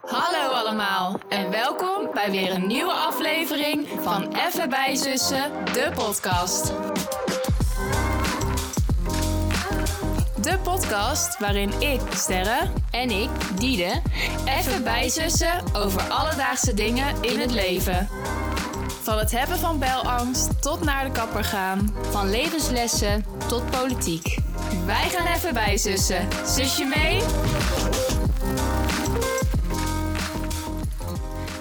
Hallo allemaal en welkom bij weer een nieuwe aflevering van Even bij zussen, de podcast. De podcast waarin ik, Sterre, en ik, Diede, even bijzussen over alledaagse dingen in het leven. Van het hebben van belangst tot naar de kapper gaan. Van levenslessen tot politiek. Wij gaan even bijzussen. Zusje mee?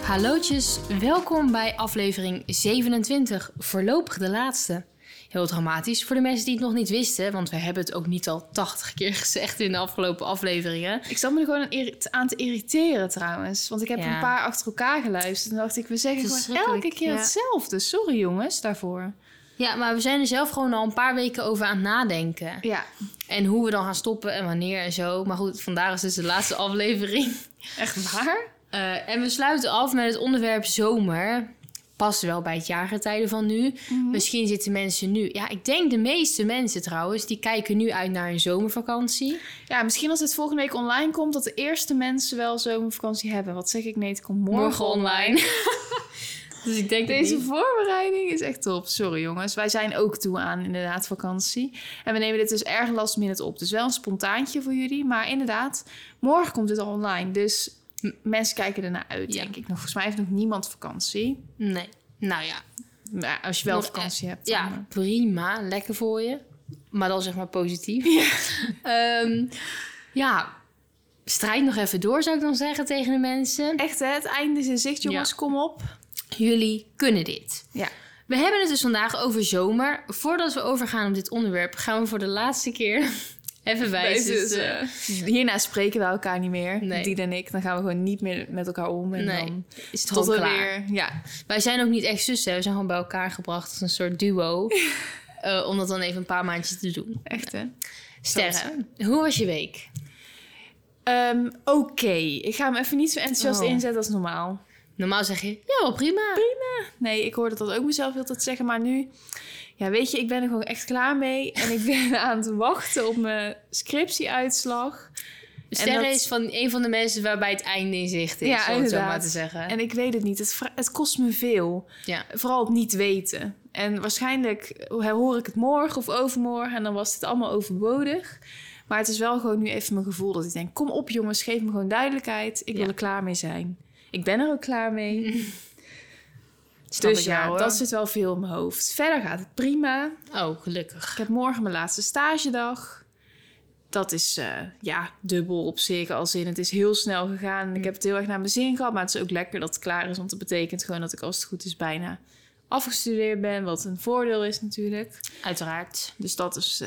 Hallootjes, welkom bij aflevering 27, voorlopig de laatste. Heel dramatisch voor de mensen die het nog niet wisten, want we hebben het ook niet al 80 keer gezegd in de afgelopen afleveringen. Ik zat me er gewoon aan te irriteren trouwens, want ik heb een paar achter elkaar geluisterd en dacht ik, we zeggen gewoon elke keer hetzelfde. Sorry jongens daarvoor. Ja, maar we zijn er zelf gewoon al een paar weken over aan het nadenken. Ja. En hoe we dan gaan stoppen en wanneer en zo. Maar goed, vandaar is dus de laatste aflevering. Echt waar? En we sluiten af met het onderwerp zomer. Past wel bij het jaargetijde van nu. Mm-hmm. Misschien zitten mensen nu... Ja, ik denk de meeste mensen trouwens... die kijken nu uit naar een zomervakantie. Ja, misschien als het volgende week online komt... dat de eerste mensen wel zomervakantie hebben. Wat zeg ik? Nee, het komt morgen online. Dus ik denk deze voorbereiding is echt top. Sorry jongens, wij zijn ook toe aan inderdaad vakantie. En we nemen dit dus erg last minute op. Dus wel een spontaantje voor jullie. Maar inderdaad, morgen komt dit al online. Dus... mensen kijken ernaar uit, denk ik. Volgens mij heeft nog niemand vakantie. Nee. Nou ja. Maar als je wel vakantie hebt. Ja, dan, prima. Lekker voor je. Maar dan zeg maar positief. Ja. Strijd nog even door, zou ik dan zeggen tegen de mensen. Echt, hè? Het einde is in zicht, jongens. Ja. Kom op. Jullie kunnen dit. Ja. We hebben het dus vandaag over zomer. Voordat we overgaan op dit onderwerp, gaan we voor de laatste keer... even wijzen. Hierna spreken we elkaar niet meer. Nee. Die en ik. Dan gaan we gewoon niet meer met elkaar om. En dan is het tot weer. Ja. Wij zijn ook niet echt zussen. We zijn gewoon bij elkaar gebracht als een soort duo. Om dat dan even een paar maandjes te doen. Echt hè? Sterre, hoe was je week? Oké. Ik ga hem even niet zo enthousiast inzetten als normaal. Normaal zeg je, ja wel prima. Prima. Nee, ik hoorde dat ook mezelf heel dat zeggen. Maar nu... ja, weet je, ik ben er gewoon echt klaar mee. En ik ben aan het wachten op mijn scriptieuitslag. Sterre is van een van de mensen waarbij het einde in zicht is, om het zo maar te zeggen. En ik weet het niet. Het kost me veel. Ja. Vooral het niet weten. En waarschijnlijk hoor ik het morgen of overmorgen. En dan was dit allemaal overbodig. Maar het is wel gewoon nu even mijn gevoel dat ik denk... kom op jongens, geef me gewoon duidelijkheid. Ik wil er klaar mee zijn. Ik ben er ook klaar mee. Dus dat zit wel veel in mijn hoofd. Verder gaat het prima. Oh, gelukkig. Ik heb morgen mijn laatste stagedag. Dat is dubbel op zich. Als in, het is heel snel gegaan. Ik heb het heel erg naar mijn zin gehad. Maar het is ook lekker dat het klaar is. Want dat betekent gewoon dat ik als het goed is bijna afgestudeerd ben. Wat een voordeel is natuurlijk. Uiteraard. Dus dat is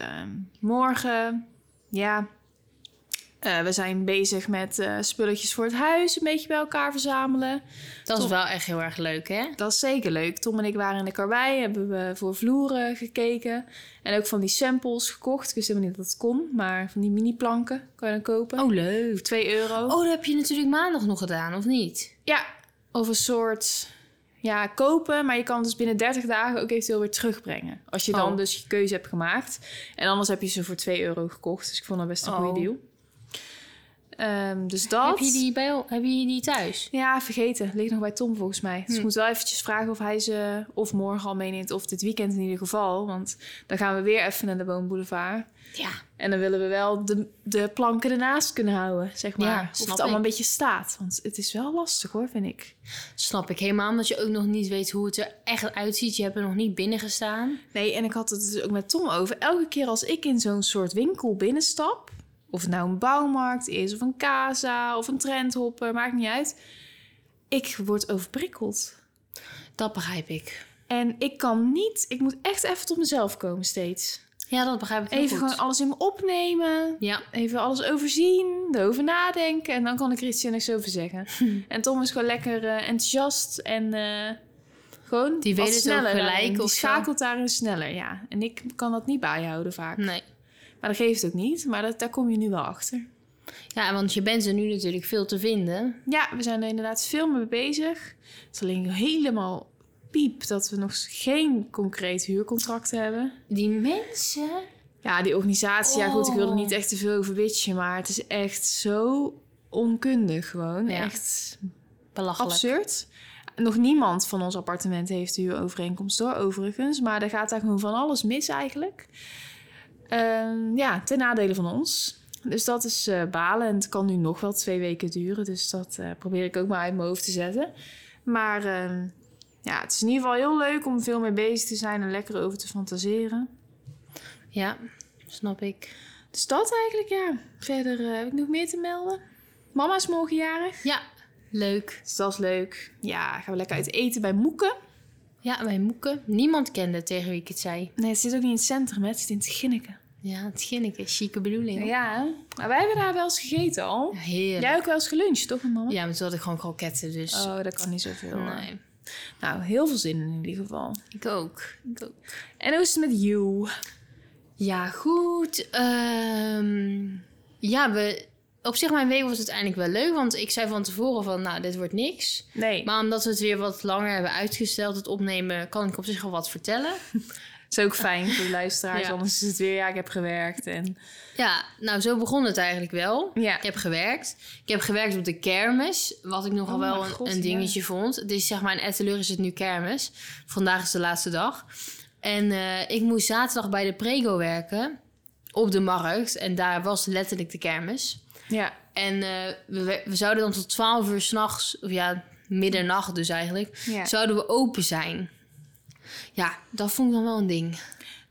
morgen. Ja. We zijn bezig met spulletjes voor het huis een beetje bij elkaar verzamelen. Dat is wel echt heel erg leuk, hè? Dat is zeker leuk. Tom en ik waren in de karwei, hebben we voor vloeren gekeken. En ook van die samples gekocht. Ik wist helemaal niet dat het kon, maar van die mini-planken kan je dan kopen. Oh, leuk. Voor €2. Oh, dat heb je natuurlijk maandag nog gedaan, of niet? Ja, of een soort... ja, kopen, maar je kan dus binnen 30 dagen ook eventueel weer terugbrengen. Als je dan dus je keuze hebt gemaakt. En anders heb je ze voor €2 gekocht. Dus ik vond dat best een goede deal. Dus dat... Heb je die thuis? Ja, vergeten. Ligt nog bij Tom volgens mij. Dus ik moet wel eventjes vragen of hij ze of morgen al meeneemt... of dit weekend in ieder geval. Want dan gaan we weer even naar de Woonboulevard. Ja. En dan willen we wel de planken ernaast kunnen houden, zeg maar. Ja, of het allemaal een beetje staat. Want het is wel lastig hoor, vind ik. Snap ik helemaal, omdat je ook nog niet weet hoe het er echt uitziet. Je hebt er nog niet binnen gestaan. Nee, en ik had het dus ook met Tom over. Elke keer als ik in zo'n soort winkel binnenstap... of het nou een bouwmarkt is, of een casa, of een trendhopper, maakt niet uit. Ik word overprikkeld. Dat begrijp ik. En ik moet echt even tot mezelf komen steeds. Ja, dat begrijp ik heel goed. Even gewoon alles in me opnemen. Ja. Even alles overzien, erover nadenken. En dan kan ik er iets zinnigs over zeggen. En Tom is gewoon lekker enthousiast en gewoon die weet sneller. Het ook gelijk, die schakelt daarin sneller, ja. En ik kan dat niet bijhouden vaak. Nee. Maar dat geeft ook niet. Maar daar kom je nu wel achter. Ja, want je bent er nu natuurlijk veel te vinden. Ja, we zijn er inderdaad veel mee bezig. Het is alleen helemaal piep dat we nog geen concreet huurcontract hebben. Die mensen? Ja, die organisatie. Ja, goed, ik wil er niet echt te veel over bitchen. Maar het is echt zo onkundig gewoon. Ja. Echt belachelijk. Absurd. Nog niemand van ons appartement heeft de huurovereenkomst door, overigens. Maar er gaat daar gewoon van alles mis eigenlijk. Ja, ten nadele van ons. Dus dat is balen. En het kan nu nog wel 2 weken duren. Dus dat probeer ik ook maar uit mijn hoofd te zetten. Maar ja, het is in ieder geval heel leuk om veel mee bezig te zijn en lekker over te fantaseren. Ja, snap ik. Dus dat eigenlijk, ja. Verder heb ik nog meer te melden. Mama is morgen jarig. Ja, leuk. Dus dat is leuk. Ja, gaan we lekker uit eten bij Moeken. Ja, bij Moeken. Niemand kende tegen wie ik het zei. Nee, het zit ook niet in het centrum, hè. Het zit in het Ginneken. Ja, het Ginneken. Chique bedoeling. Ja, maar wij hebben daar wel eens gegeten al. Heerlijk. Jij ook wel eens geluncht, toch, mama? Ja, maar toen had ik gewoon kroketten, dus... Oh, dat kan niet zoveel. Nee. Nou, heel veel zin in ieder geval. Ik ook. Ik ook. En hoe is het met jou? Ja, goed. Ja, we... Op zich, mijn week was het uiteindelijk wel leuk. Want ik zei van tevoren van, nou, dit wordt niks. Nee. Maar omdat we het weer wat langer hebben uitgesteld, het opnemen, kan ik op zich al wat vertellen. Dat is ook fijn voor de luisteraars. Ja. Anders is het weer, ja, ik heb gewerkt. En... Ja, nou, zo begon het eigenlijk wel. Ja. Ik heb gewerkt. Ik heb gewerkt op de kermis. Wat ik nogal wel een dingetje vond. Dus zeg maar, in Etteleur is het nu kermis. Vandaag is de laatste dag. En ik moest zaterdag bij de Prego werken. Op de markt. En daar was letterlijk de kermis. Ja. En we zouden dan tot 12 uur 's nachts, of ja, middernacht dus eigenlijk, ja, zouden we open zijn. Ja, dat vond ik dan wel een ding.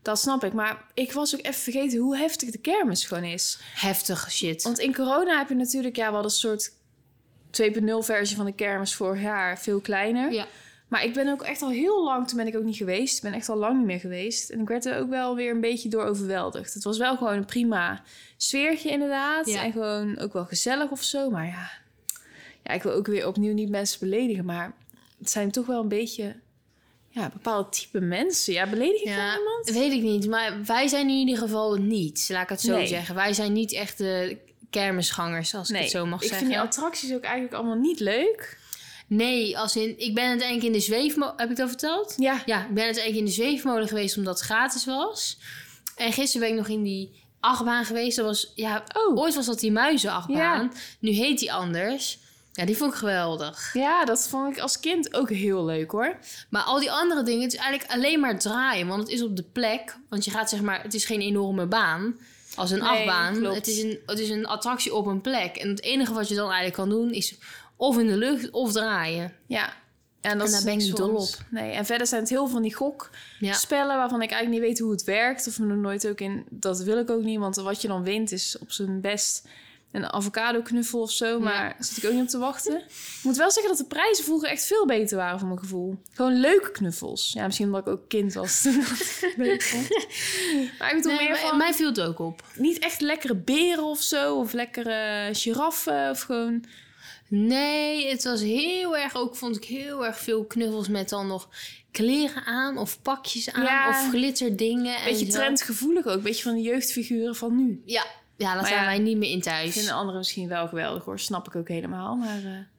Dat snap ik, maar ik was ook even vergeten hoe heftig de kermis gewoon is. Heftig shit. Want in corona heb je natuurlijk, ja, wel een soort 2.0 versie van de kermis vorig jaar, veel kleiner. Ja. Maar ik ben ook echt al heel lang, toen ben ik ook niet geweest. Ik ben echt al lang niet meer geweest. En ik werd er ook wel weer een beetje door overweldigd. Het was wel gewoon een prima sfeertje inderdaad. Ja. En gewoon ook wel gezellig of zo. Maar ja. Ja, ik wil ook weer opnieuw niet mensen beledigen. Maar het zijn toch wel een beetje... Ja, bepaalde type mensen. Ja, beledig ik van iemand? Ja, weet ik niet. Maar wij zijn in ieder geval niet. Laat ik het zo zeggen. Wij zijn niet echt de kermisgangers, als ik het zo mag zeggen. Ik vind die attracties ook eigenlijk allemaal niet leuk. Nee, als in, ik ben uiteindelijk in de zweefmolen... Heb ik dat verteld? Ja. Ja, ik ben uiteindelijk in de zweefmolen geweest omdat het gratis was. En gisteren ben ik nog in die achtbaan geweest. Dat was, ja, ooit was dat die muizenachtbaan. Ja. Nu heet die anders. Ja, die vond ik geweldig. Ja, dat vond ik als kind ook heel leuk, hoor. Maar al die andere dingen, het is eigenlijk alleen maar draaien. Want het is op de plek. Want je gaat, zeg maar, het is geen enorme baan. Als een achtbaan. Het is een attractie op een plek. En het enige wat je dan eigenlijk kan doen is... Of in de lucht, of draaien. Ja. En daar ben ik dol op. Nee, en verder zijn het heel veel van die gokspellen... waarvan ik eigenlijk niet weet hoe het werkt. Of me er nooit ook in... Dat wil ik ook niet, want wat je dan wint... is op zijn best een avocado-knuffel of zo. Maar daar zit ik ook niet op te wachten. Ik moet wel zeggen dat de prijzen vroeger echt veel beter waren... voor mijn gevoel. Gewoon leuke knuffels. Ja, misschien omdat ik ook kind was. Maar ik meer van... Mij viel het ook op. Niet echt lekkere beren of zo. Of lekkere giraffen. Of gewoon... Nee, het was heel erg, ook vond ik heel erg veel knuffels met dan nog kleren aan of pakjes aan of glitterdingen. Een beetje trendgevoelig ook, een beetje van de jeugdfiguren van nu. Ja dat zijn wij niet meer in thuis. Vinden anderen misschien wel geweldig hoor, snap ik ook helemaal.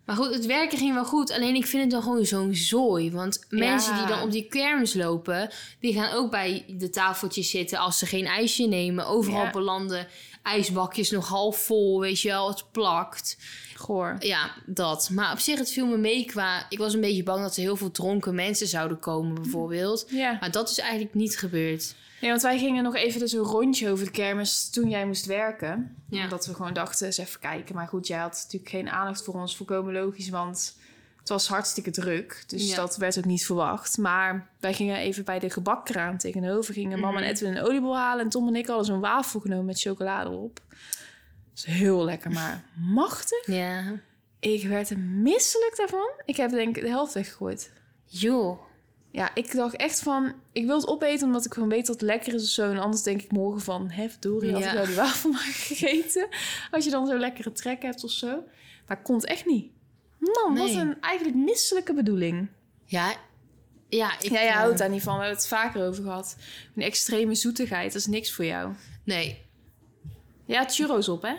Maar goed, het werken ging wel goed, alleen ik vind het dan gewoon zo'n zooi. Want mensen die dan op die kermis lopen, die gaan ook bij de tafeltjes zitten als ze geen ijsje nemen. Overal belanden ijsbakjes nog half vol, weet je wel, het plakt. Goor. Ja, dat. Maar op zich, het viel me mee qua... Ik was een beetje bang dat er heel veel dronken mensen zouden komen, bijvoorbeeld. Ja. Maar dat is eigenlijk niet gebeurd. Nee, want wij gingen nog even dus een rondje over de kermis toen jij moest werken. Ja. Omdat we gewoon dachten, eens even kijken. Maar goed, jij had natuurlijk geen aandacht voor ons, volkomen logisch. Want het was hartstikke druk. Dus dat werd ook niet verwacht. Maar wij gingen even bij de gebakkraam tegenover. Gingen mama en Edwin een oliebol halen. En Tom en ik hadden zo'n wafel genomen met chocolade op. Dat is heel lekker, maar machtig. Ja. Ik werd er misselijk daarvan. Ik heb denk ik de helft weggegooid. Joh. Ja, ik dacht echt van... Ik wil het opeten omdat ik gewoon weet dat het lekker is of zo. En anders denk ik morgen van... Verdorie, had ik wel die wafel maar gegeten. Als je dan zo'n lekkere trek hebt of zo. Maar kon het echt niet. Man, nee. Wat een eigenlijk misselijke bedoeling. Ja, jij houdt daar niet van. We hebben het vaker over gehad. Een extreme zoetigheid, dat is niks voor jou. Nee. Ja, churros op, hè?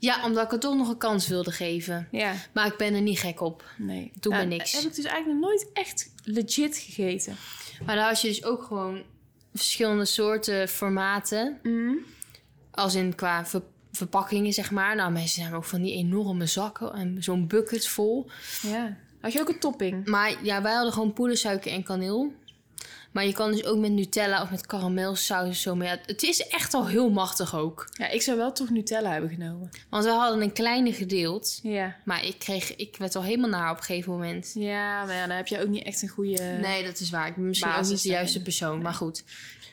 Ja, omdat ik het toch nog een kans wilde geven. Ja. Maar ik ben er niet gek op. Nee. Doe me niks. Heb ik dus eigenlijk nog nooit echt legit gegeten. Maar daar had je dus ook gewoon verschillende soorten formaten. Als in qua verpakkingen, zeg maar. Nou, mensen hebben ook van die enorme zakken en zo'n bucket vol. Ja. Had je ook een topping? Maar ja, wij hadden gewoon poedersuiker en kaneel. Maar je kan dus ook met Nutella of met karamelsaus of zo. Maar ja, het is echt al heel machtig ook. Ja, ik zou wel toch Nutella hebben genomen. Want we hadden een kleine gedeeld. Ja. Maar ik werd al helemaal naar op een gegeven moment. Ja, maar ja, dan heb je ook niet echt een goede... Nee, dat is waar. Ik ben misschien ook niet de juiste persoon. Nee. Maar goed,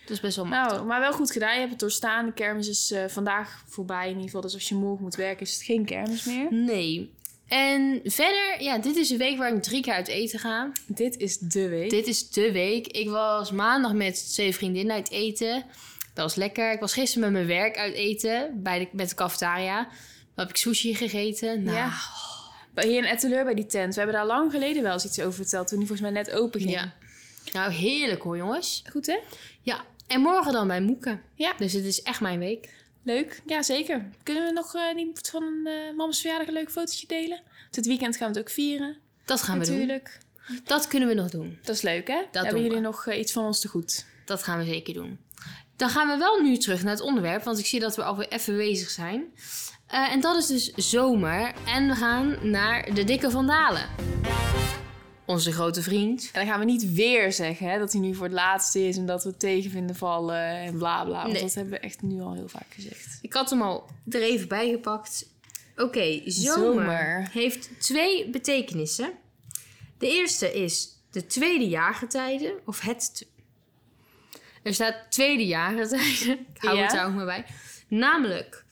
dat is best wel machtig. Nou, maar wel goed gedaan. Je hebt het doorstaan. De kermis is vandaag voorbij in ieder geval. Dus als je morgen moet werken, is het geen kermis meer. Nee. En verder, ja, dit is de week waar ik 3 keer uit eten ga. Dit is de week. Dit is de week. Ik was maandag met 2 vriendinnen uit eten. Dat was lekker. Ik was gisteren met mijn werk uit eten met de cafetaria. Dan heb ik sushi gegeten. Nou. Ja. Hier in Etteleur bij die tent. We hebben daar lang geleden wel eens iets over verteld. Toen die volgens mij net open ging. Ja. Nou, heerlijk hoor, jongens. Goed hè? Ja. En morgen dan bij Moeken. Ja. Dus het is echt mijn week. Leuk, ja zeker. Kunnen we nog niet van mama's verjaardag een leuk fotootje delen? Dit weekend gaan we het ook vieren. Dat gaan we doen. Dat kunnen we nog doen. Dat is leuk, hè? Dat hebben jullie nog iets van ons te goed. Dat gaan we zeker doen. Dan gaan we wel nu terug naar het onderwerp, want ik zie dat we alweer even bezig zijn. En dat is dus zomer. En we gaan naar de Dikke Van Dale. Onze grote vriend. En dan gaan we niet weer zeggen hè, dat hij nu voor het laatste is... en dat we tegenvinden vallen en bla bla. Want nee. Dat hebben we echt nu al heel vaak gezegd. Ik had hem al er even bij gepakt. Oké, zomer heeft 2 betekenissen. De eerste is de tweede jaargetijden. Of er staat tweede jaargetijden. Ik hou het daar ook maar bij. Namelijk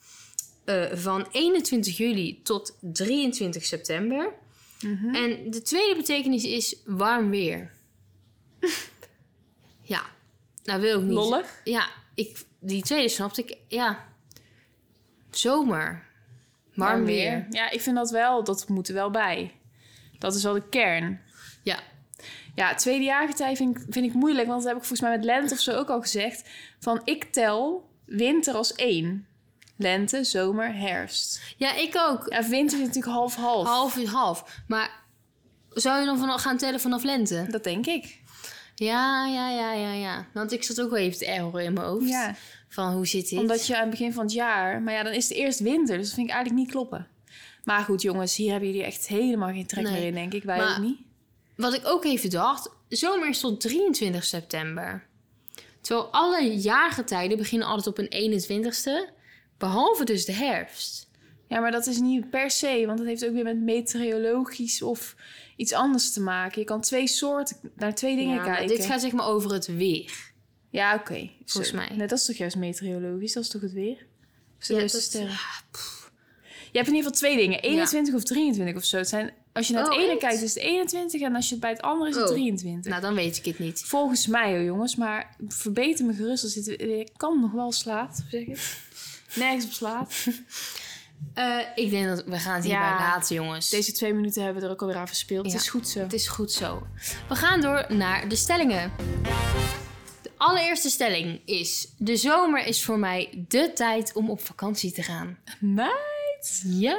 van 21 juli tot 23 september... Mm-hmm. En de tweede betekenis is warm weer. Ja, nou wil ik niet. Lollig? Ja, die tweede snapte ik. Ja, zomer. Warm weer. Ja, ik vind dat wel, dat moet er wel bij. Dat is wel de kern. Ja. Ja, tweede jaargetij vind ik moeilijk. Want dat heb ik volgens mij met lente of zo ook al gezegd. Van ik tel winter als 1. Lente, zomer, herfst. Ja, ik ook. Ja, winter is natuurlijk half-half. Half is half. Maar zou je dan gaan tellen vanaf lente? Dat denk ik. Ja. Want ik zat ook wel even te error in mijn hoofd. Ja. Van hoe zit dit? Omdat je aan het begin van het jaar... Maar ja, dan is het eerst winter. Dus dat vind ik eigenlijk niet kloppen. Maar goed, jongens. Hier hebben jullie echt helemaal geen trek meer in, denk ik. Wij ook niet. Wat ik ook even dacht. Zomer is tot 23 september. Terwijl alle jaargetijden beginnen altijd op een 21ste... Behalve dus de herfst. Ja, maar dat is niet per se. Want dat heeft ook weer met meteorologisch of iets anders te maken. Je kan 2 soorten naar 2 dingen kijken. Dit gaat zeg maar over het weer. Ja, oké. Volgens mij. Nee, dat is toch juist meteorologisch? Dat is toch het weer? Ja, dat is Sterre. Je hebt in ieder geval 2 dingen. 21 of 23 of zo. Het zijn, als je naar het ene kijkt, is het 21. En als je het bij het andere is het 23. Nou, dan weet ik het niet. Volgens mij, hoor, jongens. Maar verbeter me gerust als dit kan nog wel slaat. Zeg ik. Nergens op slaat. Ik denk dat we gaan het hierbij laten, jongens. Deze 2 minuten hebben we er ook alweer aan verspeeld. Ja. Het is goed zo. Het is goed zo. We gaan door naar de stellingen. De allereerste stelling is... De zomer is voor mij de tijd om op vakantie te gaan. Meid? Ja.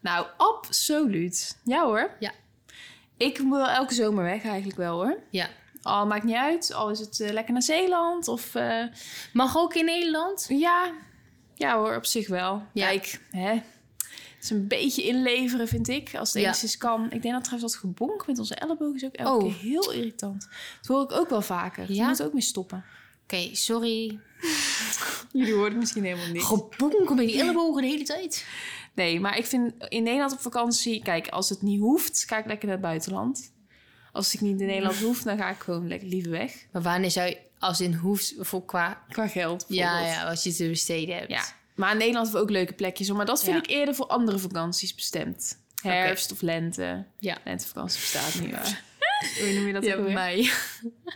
Nou, absoluut. Ja hoor. Ja. Ik wil elke zomer weg eigenlijk wel hoor. Ja. Al maakt niet uit. Al is het lekker naar Zeeland. Of mag ook in Nederland. Ja. Ja hoor, op zich wel. Ja. Kijk, hè? Het is een beetje inleveren, vind ik. Als het enigszins kan. Ik denk dat trouwens dat gebonk met onze elleboog is ook elke keer heel irritant. Dat hoor ik ook wel vaker. Je moet ook mee stoppen. Oké, sorry. Jullie horen het misschien helemaal niet. Gebonk met die ellebogen de hele tijd. Nee, maar ik vind in Nederland op vakantie... Kijk, als het niet hoeft, ga ik lekker naar het buitenland. Als ik niet in Nederland hoef, dan ga ik gewoon lekker liever weg. Maar wanneer zou je... Als in hoeft voor qua geld. Ja, als je te besteden hebt. Ja. Maar in Nederland hebben we ook leuke plekjes. Maar dat vind ik eerder voor andere vakanties bestemd. Herfst of lente. Ja. Lentevakantie bestaat niet waar. Hoe noem je dat ook weer? Mei.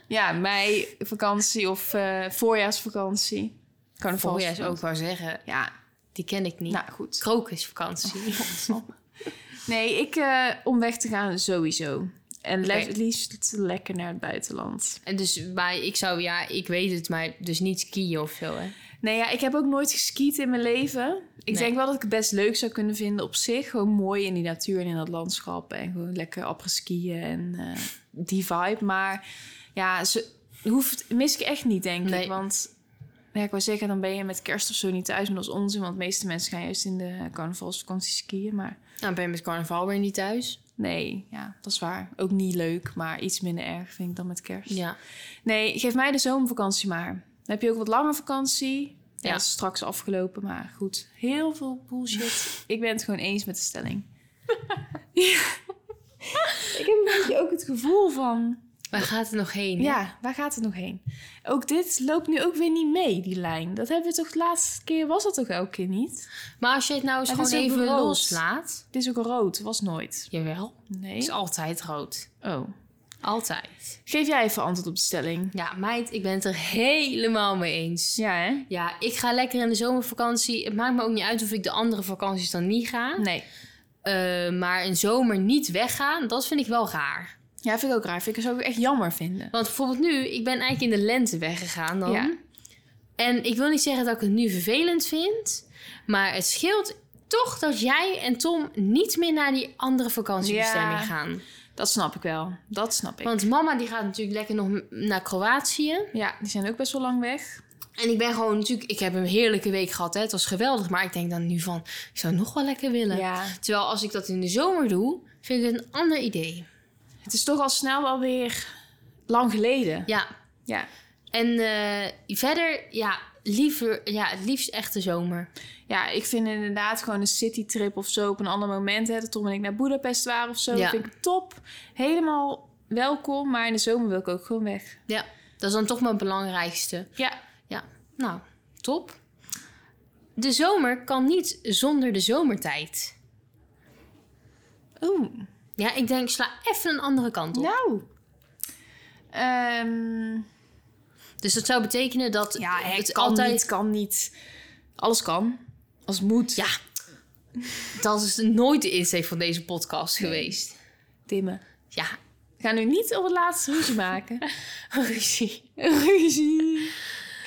Ja, meivakantie of voorjaarsvakantie. Kan een voorjaars ook wel zeggen. Ja. Die ken ik niet. Nou goed. Krokusvakantie. Nee, ik om weg te gaan sowieso. En het liefst lekker naar het buitenland. En dus ik zou, ik weet het, maar dus niet skiën of zo, hè? Nee, ja, ik heb ook nooit geskiet in mijn leven. Ik denk wel dat ik het best leuk zou kunnen vinden op zich. Gewoon mooi in die natuur en in dat landschap. En gewoon lekker après-skiën en die vibe. Maar ja, hoeft mis ik echt niet, denk ik. Want Ja, ik wou zeggen, dan ben je met kerst of zo niet thuis. Maar dat is onzin, want de meeste mensen gaan juist in de carnavalsvakantie skiën. Maar nou, ben je met carnaval weer niet thuis? Nee, ja, dat is waar. Ook niet leuk, maar iets minder erg vind ik dan met kerst. Ja. Nee, geef mij de zomervakantie maar. Dan heb je ook wat langer vakantie. Ja, dat is straks afgelopen, maar goed. Heel veel bullshit. Ik ben het gewoon eens met de stelling. Ja. Ik heb een beetje ook het gevoel van... Waar gaat het nog heen? Hè? Ja, waar gaat het nog heen? Ook dit loopt nu ook weer niet mee, die lijn. Dat hebben we toch de laatste keer, was dat toch elke keer niet? Maar als je het nou eens gewoon even loslaat... Het is ook rood, was nooit. Jawel. Nee. Het is altijd rood. Oh. Altijd. Geef jij even antwoord op de stelling. Ja, meid, ik ben het er helemaal mee eens. Ja, hè? Ja, ik ga lekker in de zomervakantie. Het maakt me ook niet uit of ik de andere vakanties dan niet ga. Nee. Maar in zomer niet weggaan, dat vind ik wel raar. Ja, vind ik ook raar. Vind ik het ook echt jammer vinden. Want bijvoorbeeld nu, ik ben eigenlijk in de lente weggegaan dan. Ja. En ik wil niet zeggen dat ik het nu vervelend vind. Maar het scheelt toch dat jij en Tom niet meer naar die andere vakantiebestemming gaan. Dat snap ik wel. Dat snap ik. Want mama die gaat natuurlijk lekker nog naar Kroatië. Ja, die zijn ook best wel lang weg. En ik ben gewoon natuurlijk... Ik heb een heerlijke week gehad, hè. Het was geweldig. Maar ik denk dan nu van... Ik zou het nog wel lekker willen. Ja. Terwijl als ik dat in de zomer doe, vind ik het een ander idee. Het is toch al snel alweer lang geleden. Ja. Ja. En verder, ja, liever, ja, het liefst echt de zomer. Ja, ik vind inderdaad gewoon een citytrip of zo op een ander moment. Hè, dat Tom en ik naar Budapest waren of zo. Ja. Vind ik top. Helemaal welkom. Maar in de zomer wil ik ook gewoon weg. Ja, dat is dan toch mijn belangrijkste. Ja. Ja, nou, top. De zomer kan niet zonder de zomertijd. Oeh. Ja, ik denk, sla even een andere kant op. Nou. Dus dat zou betekenen dat... Ja, het kan altijd... niet, kan niet. Alles kan. Als het moet. Ja. Dat is nooit de insteek van deze podcast geweest. Timmen. Ja. We gaan nu niet op het laatste ruzie maken. Ruzie.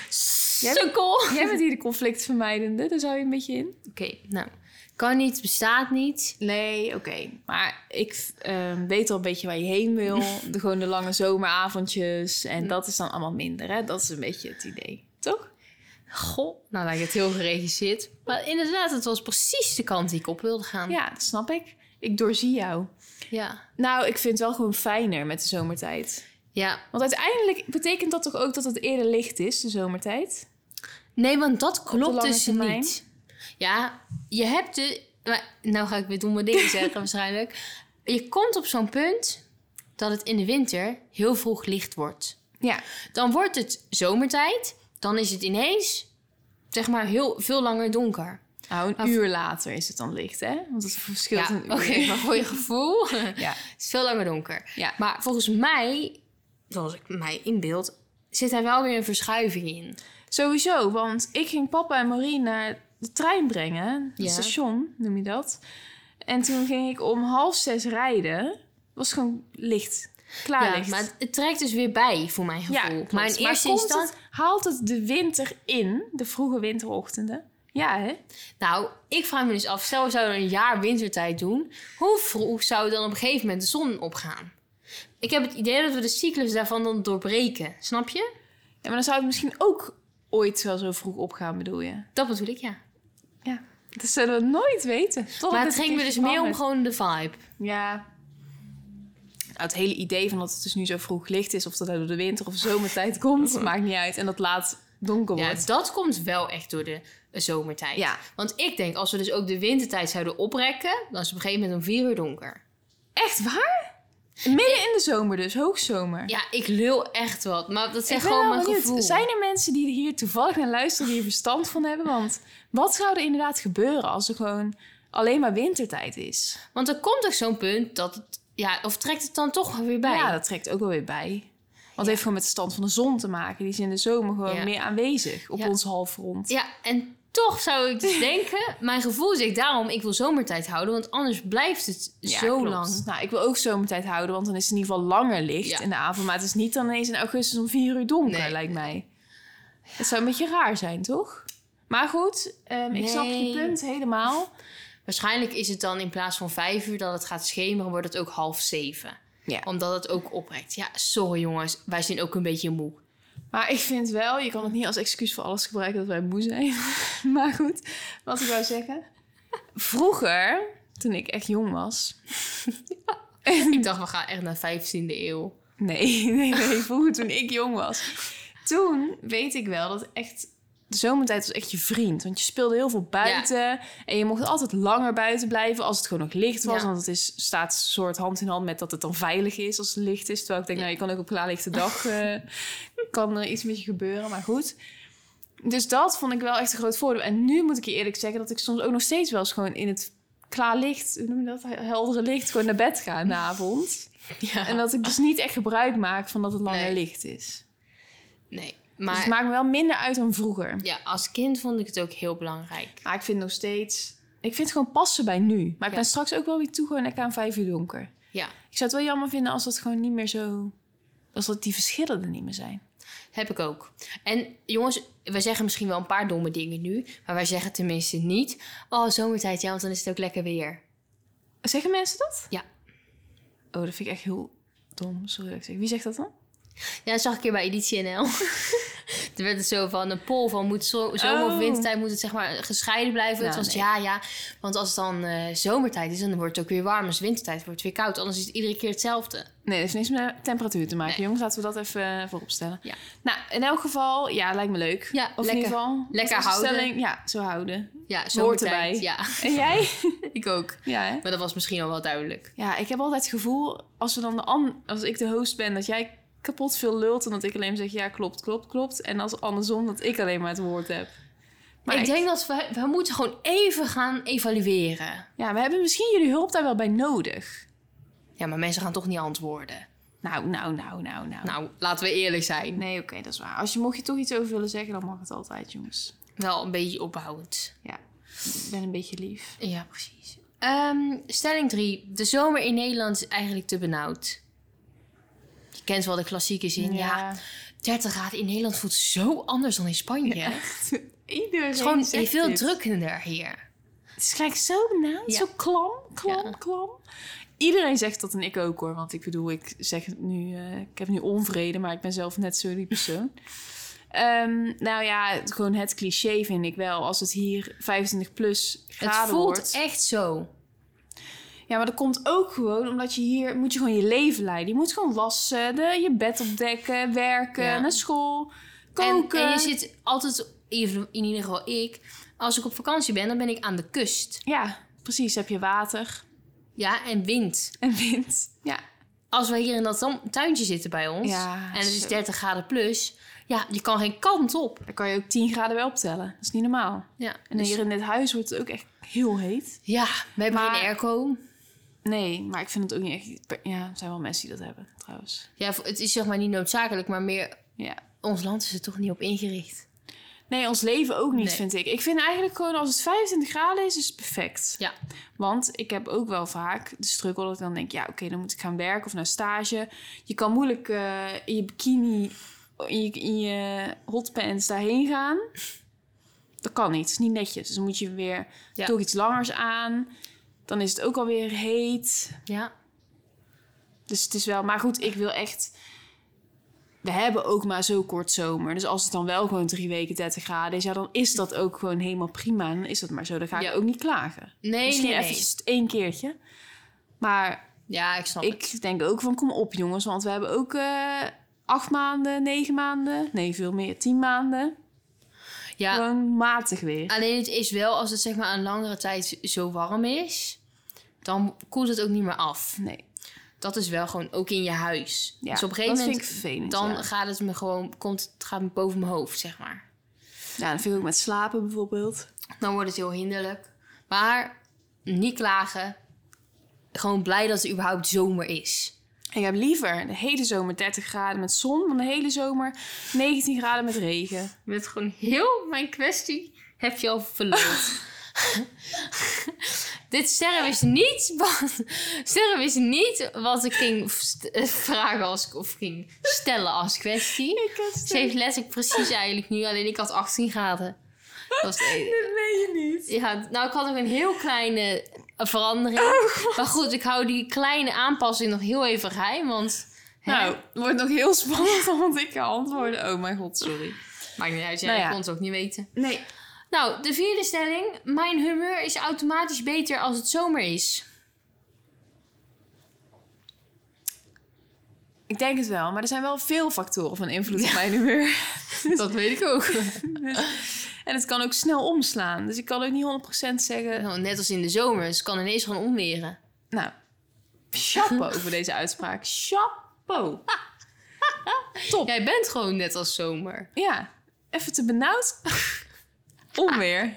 Sukkel. Jij bent hier de conflictvermijdende. Daar zou je een beetje in. Oké, nou. Kan niet, bestaat niet. Nee, oké. Maar ik weet al een beetje waar je heen wil. Gewoon de lange zomeravondjes. En dat is dan allemaal minder, hè? Dat is een beetje het idee, toch? Goh, nou lijkt het heel geregisseerd. Maar inderdaad, het was precies de kant die ik op wilde gaan. Ja, dat snap ik. Ik doorzie jou. Ja. Nou, ik vind het wel gewoon fijner met de zomertijd. Ja. Want uiteindelijk betekent dat toch ook dat het eerder licht is, de zomertijd? Nee, want dat klopt dus niet. Ja, je hebt de... Maar, nou ga ik weer domme dingen zeggen waarschijnlijk. Je komt op zo'n punt dat het in de winter heel vroeg licht wordt. Ja. Dan wordt het zomertijd. Dan is het ineens, zeg maar, heel veel langer donker. Nou, uur later is het dan licht, hè? Want het verschilt een uur. Oké, maar voor je gevoel. Ja. Het is veel langer donker. Ja. Maar volgens mij, zoals ik mij inbeeld, zit daar wel weer een verschuiving in. Sowieso, want ik ging papa en Marie naar... de trein brengen, het station noem je dat. En toen ging ik om 5:30 rijden. Het was gewoon licht, klaarlicht. Ja, maar het trekt dus weer bij voor mijn gevoel. Ja, klopt. Maar in eerste instantie haalt het de winter in, de vroege winterochtenden. Ja, hè? Nou, ik vraag me dus af, stel we zouden een jaar wintertijd doen, hoe vroeg zou dan op een gegeven moment de zon opgaan? Ik heb het idee dat we de cyclus daarvan dan doorbreken, snap je? Ja, maar dan zou het misschien ook ooit wel zo vroeg opgaan, bedoel je? Dat bedoel ik, ja. Ja, dat zullen we nooit weten. Toch, maar het ging me dus meer om gewoon de vibe. Ja. Nou, het hele idee van dat het dus nu zo vroeg licht is... of dat het door de winter of zomertijd komt, maakt niet uit. En dat laat donker wordt. Ja, dat komt wel echt door de zomertijd. Ja. Want ik denk, als we dus ook de wintertijd zouden oprekken... dan is het op een gegeven moment om 4:00 donker. Echt waar? Midden in de zomer dus, hoogzomer. Ja, ik lul echt wat, maar dat is gewoon mijn gevoel. Zijn er mensen die hier toevallig naar luisteren die hier verstand van hebben? Want wat zou er inderdaad gebeuren als er gewoon alleen maar wintertijd is? Want er komt toch zo'n punt dat het, ja, of trekt het dan toch weer bij? Ja, dat trekt ook wel weer bij. Want het heeft gewoon met de stand van de zon te maken. Die is in de zomer gewoon meer aanwezig op ons halfrond. Ja, en toch zou ik dus denken, mijn gevoel zegt daarom, ik wil zomertijd houden, want anders blijft het lang. Nou, ik wil ook zomertijd houden, want dan is het in ieder geval langer licht in de avond. Maar het is niet dan ineens in augustus om 4:00 donker, lijkt mij. Ja. Het zou een beetje raar zijn, toch? Maar goed, ik snap je punt helemaal. Waarschijnlijk is het dan in plaats van 5:00 dat het gaat schemeren, wordt het ook 6:30. Ja. Omdat het ook oprekt. Ja, sorry jongens, wij zijn ook een beetje moe. Maar ik vind wel, je kan het niet als excuus voor alles gebruiken dat wij moe zijn. Maar goed, wat ik wou zeggen. Vroeger, toen ik echt jong was. Ik dacht, we gaan echt naar 15e eeuw. Nee. Vroeger toen ik jong was. Toen weet ik wel dat echt... De zomertijd was echt je vriend. Want je speelde heel veel buiten. Ja. En je mocht altijd langer buiten blijven als het gewoon nog licht was. Ja. Want het staat soort hand in hand met dat het dan veilig is als het licht is. Terwijl ik denk, nou, je kan ook op klaarlichte dag... kan er iets met je gebeuren, maar goed. Dus dat vond ik wel echt een groot voordeel. En nu moet ik je eerlijk zeggen dat ik soms ook nog steeds wel eens gewoon in het klaar licht... Hoe noem je dat? Heldere licht, gewoon naar bed ga in de avond. Ja. En dat ik dus niet echt gebruik maak van dat het langer licht is. Nee. Maar, dus het maakt me wel minder uit dan vroeger. Ja, als kind vond ik het ook heel belangrijk. Maar ik vind nog steeds... Ik vind het gewoon passen bij nu. Maar ik ben straks ook wel weer toe gewoon lekker aan 5 uur donker. Ja. Ik zou het wel jammer vinden als dat gewoon niet meer zo... Als dat die verschillen er niet meer zijn. Heb ik ook. En jongens, wij zeggen misschien wel een paar domme dingen nu. Maar wij zeggen tenminste niet... Oh, zomertijd, ja, want dan is het ook lekker weer. Zeggen mensen dat? Ja. Oh, dat vind ik echt heel dom. Sorry, ik zeg. Wie zegt dat dan? Ja, dat zag ik hier bij Editie NL. Er werd het zo van een poll van... moet zomer of wintertijd moet het zeg maar gescheiden blijven. Nou, het was ja. Want als het dan zomertijd is... dan wordt het ook weer warm. Als wintertijd wordt het weer koud. Anders is het iedere keer hetzelfde. Nee, dat heeft niks met temperatuur te maken. Nee. Jongens, laten we dat even voorop stellen. Ja. Nou, in elk geval... Ja, lijkt me leuk. Ja, of lekker, in ieder geval... Lekker houden. Ja, zo houden. Ja, zomertijd. Ja. En jij? Ik ook. Ja, hè? Maar dat was misschien al wel duidelijk. Ja, ik heb altijd het gevoel... als ik de host ben, dat jij... kapot veel lult en dat ik alleen zeg... ja, klopt. En als andersom dat ik alleen maar het woord heb. Maar ik denk dat we moeten gewoon even gaan evalueren. Ja, we hebben misschien jullie hulp daar wel bij nodig. Ja, maar mensen gaan toch niet antwoorden. Nou. Nou, laten we eerlijk zijn. Nee, oké, dat is waar. Mocht je toch iets over willen zeggen, dan mag het altijd, jongens. Wel een beetje opbouwend. Ja, ik ben een beetje lief. Ja, precies. Stelling 3. De zomer in Nederland is eigenlijk te benauwd. Je kent wel de klassieke zin. Ja, 30 graden in Nederland voelt zo anders dan in Spanje. Ja, echt. Iedereen het is gewoon veel drukkender hier. Het is gelijk zo benauwd. Ja. Zo klam. Iedereen zegt dat en ik ook hoor. Want ik bedoel, ik zeg het nu... ik heb nu onvrede, maar ik ben zelf net zo die persoon. Nou ja, gewoon het cliché vind ik wel. Als het hier 25 plus graden wordt. Het voelt echt zo. Ja, maar dat komt ook gewoon omdat je hier... moet je gewoon je leven leiden. Je moet gewoon wassen, je bed opdekken, werken, naar school, koken. En je zit altijd, in ieder geval ik... als ik op vakantie ben, dan ben ik aan de kust. Ja, precies. Heb je water. Ja, en wind. Ja. Als we hier in dat tuintje zitten bij ons... Ja, en het is 30 graden plus... Ja, je kan geen kant op. Dan kan je ook 10 graden wel optellen. Dat is niet normaal. Ja, en dus... hier in dit huis wordt het ook echt heel heet. Ja, we hebben geen airco... Nee, maar ik vind het ook niet echt... Ja, er zijn wel mensen die dat hebben, trouwens. Ja, het is zeg maar niet noodzakelijk, maar meer... Ja. Ons land is er toch niet op ingericht. Nee, ons leven ook niet, vind ik. Ik vind eigenlijk gewoon, als het 25 graden is het perfect. Ja. Want ik heb ook wel vaak de struggle dat ik dan denk... Ja, oké, dan moet ik gaan werken of naar stage. Je kan moeilijk in je bikini, in je hotpants daarheen gaan. Dat kan niet, het is niet netjes. Dus dan moet je weer toch iets langers aan... Dan is het ook alweer heet. Ja. Dus het is wel... Maar goed, ik wil echt... We hebben ook maar zo kort zomer. Dus als het dan wel gewoon 3 weken 30 graden is... Ja, dan is dat ook gewoon helemaal prima. Dan is dat maar zo. Dan ga ik ook niet klagen. Nee, Misschien eventjes 1 keertje. Maar... Ja, ik snap het. Ik denk ook van, kom op jongens. Want we hebben ook 8 maanden, 9 maanden... Nee, veel meer. 10 maanden... Ja. Gewoon matig weer. Alleen het is wel, als het zeg maar een langere tijd zo warm is... dan koelt het ook niet meer af. Nee. Dat is wel gewoon ook in je huis. Ja, dus op een gegeven moment, vind ik vervelend. Dan gaat het me gewoon, gaat me boven mijn hoofd, zeg maar. Ja, dat vind ik ook met slapen bijvoorbeeld. Dan wordt het heel hinderlijk. Maar niet klagen. Gewoon blij dat het überhaupt zomer is. Ik heb liever de hele zomer 30 graden met zon... dan de hele zomer 19 graden met regen. Met gewoon heel mijn kwestie heb je al verloren. Sterre wist niet wat ik ging vragen of ging stellen als kwestie. Ze heeft letterlijk precies eigenlijk nu, alleen ik had 18 graden. Dat meen je niet. Ja, nou, ik had ook een heel kleine verandering. Oh, maar goed, ik hou die kleine aanpassing nog heel even geheim. Want Nou, het wordt nog heel spannend, want ik ga antwoorden. Oh mijn god, sorry. Maakt niet uit, jij kon het ook niet weten. Nee. Nou, de vierde stelling. Mijn humeur is automatisch beter als het zomer is. Ik denk het wel, maar er zijn wel veel factoren van invloed op mijn humeur. Dat weet ik ook. En het kan ook snel omslaan. Dus ik kan ook niet 100% zeggen... Nou, net als in de zomer. Dus het kan ineens gewoon omweren. Nou, chapeau voor deze uitspraak. Chapeau. Top. Jij bent gewoon net als zomer. Ja, even te benauwd. Onweer.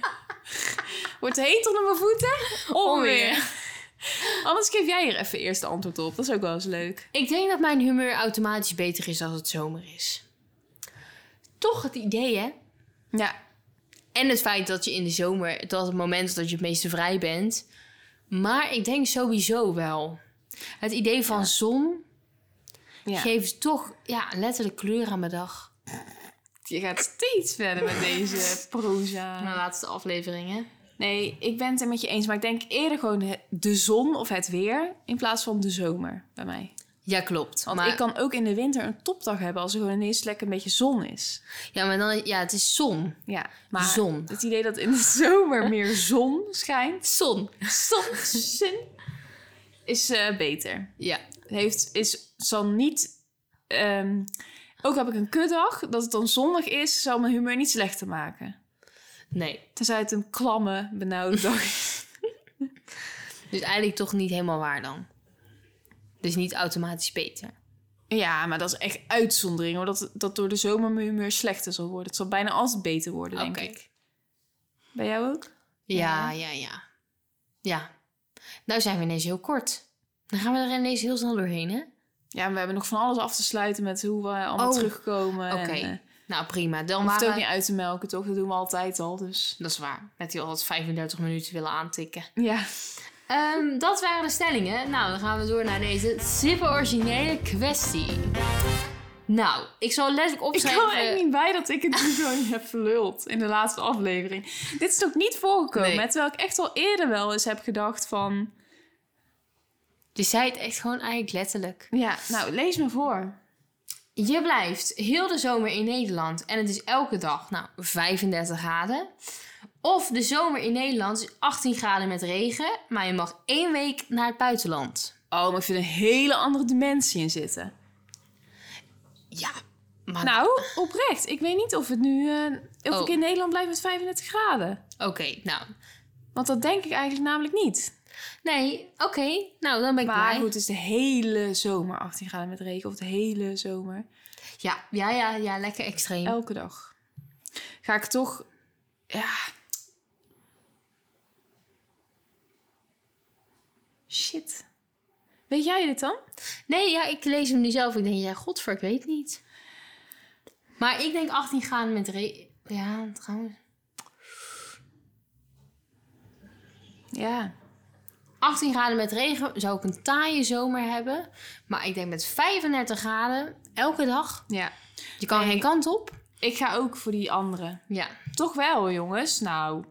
Wordt heet onder mijn voeten. Onweer. Anders geef jij hier even eerst de antwoord op. Dat is ook wel eens leuk. Ik denk dat mijn humeur automatisch beter is als het zomer is. Toch het idee, hè? Ja. En het feit dat je in de zomer... dat het moment dat je het meeste vrij bent. Maar ik denk sowieso wel. Het idee van zon... Ja. Geeft toch letterlijk kleur aan mijn dag. Je gaat steeds verder met deze proza. Mijn laatste aflevering, hè? Nee, ik ben het er met je eens. Maar ik denk eerder gewoon de zon of het weer... in plaats van de zomer bij mij. Ja, klopt. Want ik kan ook in de winter een topdag hebben... als er gewoon ineens lekker een beetje zon is. Ja, maar dan... Ja, het is zon. Ja, maar zon. Het idee dat in de zomer meer zon schijnt... Zon. Is beter. Ja. Zal niet... ook heb ik een kutdag, dat het dan zondag is... zal mijn humeur niet slechter maken. Nee. Tenzij het een klamme, benauwde dag is. Dus eigenlijk toch niet helemaal waar dan. Dus niet automatisch beter. Ja, maar dat is echt uitzondering. Hoor. Dat door de zomer mijn humeur slechter zal worden. Het zal bijna altijd beter worden, denk ik. Bij jou ook? Ja. Nou zijn we ineens heel kort. Dan gaan we er ineens heel snel doorheen, hè? Ja, we hebben nog van alles af te sluiten met hoe we allemaal terugkomen. Oké. Nou, prima. Dan hoeft het ook niet uit te melken, toch? Dat doen we altijd al, dus... Dat is waar. Met die altijd 35 minuten willen aantikken. Ja. Dat waren de stellingen. Nou, dan gaan we door naar deze super originele kwestie. Nou, ik zal letterlijk opschrijven... Ik kan er echt niet bij dat ik het nu gewoon heb verluld in de laatste aflevering. Dit is toch niet voorgekomen? Nee. Terwijl ik echt al eerder wel eens heb gedacht van... Je zei het echt gewoon eigenlijk letterlijk. Ja, nou, lees me voor. Je blijft heel de zomer in Nederland en het is elke dag 35 graden. Of de zomer in Nederland is 18 graden met regen, maar je mag 1 week naar het buitenland. Oh, maar ik vind een hele andere dimensie in zitten. Ja, maar... Nou, oprecht. Ik weet niet of het nu... ik in Nederland blijf met 35 graden. Oké, nou. Want dat denk ik eigenlijk namelijk niet. Nee, oké. Nou, dan ben ik blij. Maar goed, het is de hele zomer 18 graden met regen. Of de hele zomer. Ja, lekker extreem. Elke dag. Ga ik toch... Ja. Shit. Weet jij dit dan? Nee, ja, ik lees hem nu zelf. Ik denk, godver, ik weet niet. Maar ik denk 18 graden met regen. Ja, trouwens. Ja. 18 graden met regen zou ik een taaie zomer hebben. Maar ik denk met 35 graden elke dag. Ja. Je kan geen kant op. Ik ga ook voor die andere. Ja. Toch wel, jongens. Nou,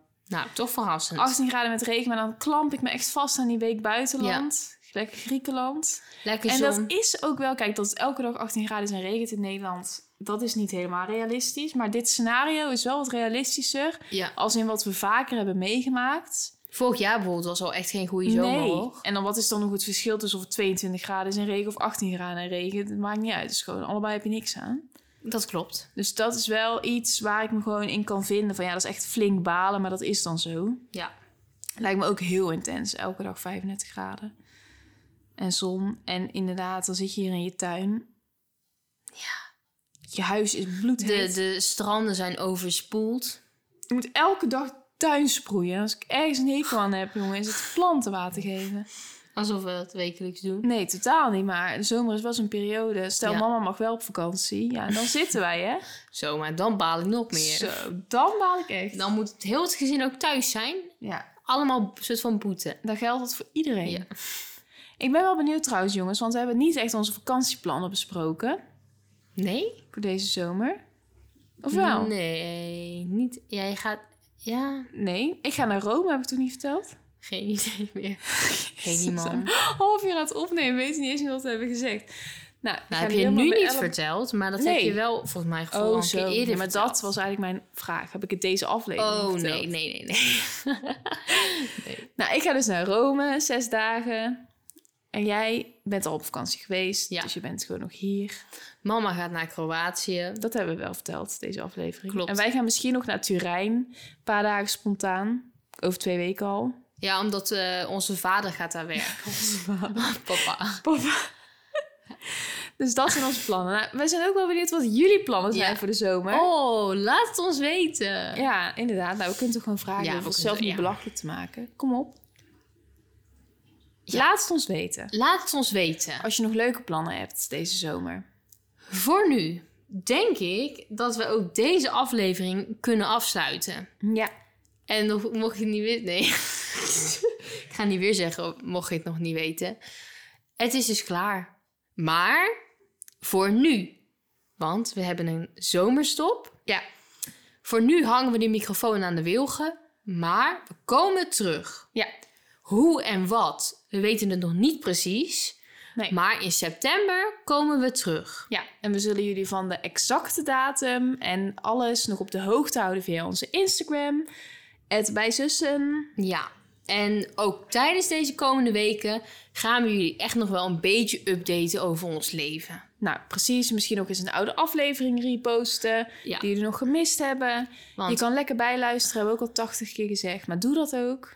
toch verrassend. 18 graden met regen, maar dan klamp ik me echt vast aan die week buitenland. Ja. Lekker Griekenland. Lekker zon. En dat is ook wel... Kijk, dat het elke dag 18 graden is en regent in Nederland... Dat is niet helemaal realistisch. Maar dit scenario is wel wat realistischer. Ja. Als in wat we vaker hebben meegemaakt... Vorig jaar bijvoorbeeld was al echt geen goede zomer, hoor. En dan wat is dan nog het verschil tussen of het 22 graden is en regen of 18 graden en regen? Het maakt niet uit. Dus gewoon allebei heb je niks aan. Dat klopt. Dus dat is wel iets waar ik me gewoon in kan vinden. Van dat is echt flink balen, maar dat is dan zo. Ja. Lijkt me ook heel intens. Elke dag 35 graden. En zon. En inderdaad, dan zit je hier in je tuin. Ja. Je huis is bloedheet. De stranden zijn overspoeld. Je moet elke dag... tuin sproeien. Als ik ergens een hekel aan heb, jongen, is het planten water geven. Alsof we dat wekelijks doen. Nee, totaal niet. Maar de zomer is wel zo'n periode. Stel, mama mag wel op vakantie. Ja, en dan zitten wij, hè? Zo, maar dan baal ik nog meer. Zo, dan baal ik echt. Dan moet het heel het gezin ook thuis zijn. Ja. Allemaal een soort van boete. Dan geldt dat voor iedereen. Ja. Ik ben wel benieuwd trouwens, jongens. Want we hebben niet echt onze vakantieplannen besproken. Nee? Voor deze zomer. Of wel? Nee, niet. Jij gaat... Ja. Nee. Ik ga naar Rome, heb ik toen niet verteld? Geen idee meer. Geen idee, man. Half uur aan het opnemen, weet niet eens wat we hebben gezegd. Nou heb je nu niet verteld, maar dat heb je wel volgens mij gevoel een keer eerder maar verteld. Dat was eigenlijk mijn vraag. Heb ik het deze aflevering verteld? Nee. Nee. Nou, ik ga dus naar Rome, 6 dagen. En jij bent al op vakantie geweest, dus je bent gewoon nog hier. Mama gaat naar Kroatië. Dat hebben we wel verteld, deze aflevering. Klopt. En wij gaan misschien nog naar Turijn, een paar dagen spontaan. Over 2 weken al. Ja, omdat onze vader gaat daar werken. Onze vader. Papa. Dus dat zijn onze plannen. Nou, wij zijn ook wel benieuwd wat jullie plannen zijn voor de zomer. Oh, laat het ons weten. Ja, inderdaad. Nou, we kunnen toch gewoon vragen om onszelf niet belachelijk te maken. Kom op. Ja. Laat het ons weten. Laat het ons weten. Als je nog leuke plannen hebt deze zomer. Voor nu denk ik dat we ook deze aflevering kunnen afsluiten. Ja. En mocht je het niet weten... Nee. Ik ga niet weer zeggen, mocht je het nog niet weten. Het is dus klaar. Maar voor nu. Want we hebben een zomerstop. Ja. Voor nu hangen we die microfoon aan de wilgen. Maar we komen terug. Ja. Hoe en wat, we weten het nog niet precies. Nee. Maar in september komen we terug. Ja, en we zullen jullie van de exacte datum en alles nog op de hoogte houden via onze Instagram. @bijzussen. Ja, en ook tijdens deze komende weken gaan we jullie echt nog wel een beetje updaten over ons leven. Nou, precies. Misschien ook eens een oude aflevering reposten die jullie nog gemist hebben. Want... je kan lekker bijluisteren, hebben we ook al 80 keer gezegd. Maar doe dat ook.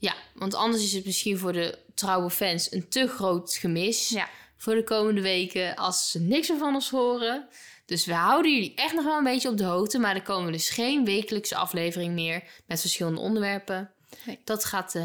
Ja, want anders is het misschien voor de trouwe fans een te groot gemis voor de komende weken als ze niks meer van ons horen. Dus we houden jullie echt nog wel een beetje op de hoogte, maar er komen dus geen wekelijkse aflevering meer met verschillende onderwerpen. Nee. Dat gaat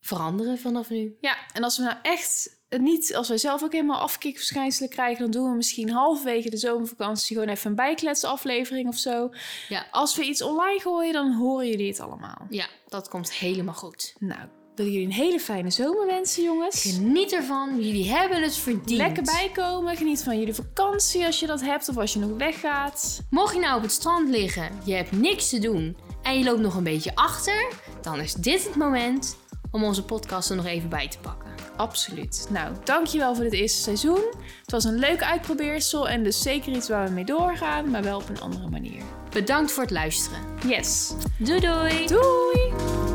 veranderen vanaf nu. Ja, en als we nou echt niet, als wij zelf ook helemaal afkikverschijnselen krijgen, dan doen we misschien halverwege de zomervakantie gewoon even een bijkletsaflevering of zo. Ja. Als we iets online gooien, dan horen jullie het allemaal. Ja, dat komt helemaal goed. Nou, wil jullie een hele fijne zomer wensen, jongens. Geniet ervan, jullie hebben het verdiend. Lekker bijkomen, geniet van jullie vakantie als je dat hebt of als je nog weggaat. Mocht je nou op het strand liggen, je hebt niks te doen en je loopt nog een beetje achter, dan is dit het moment om onze podcast er nog even bij te pakken. Absoluut. Nou, dankjewel voor dit eerste seizoen. Het was een leuk uitprobeersel en dus zeker iets waar we mee doorgaan, maar wel op een andere manier. Bedankt voor het luisteren. Yes. Doei doei. Doei.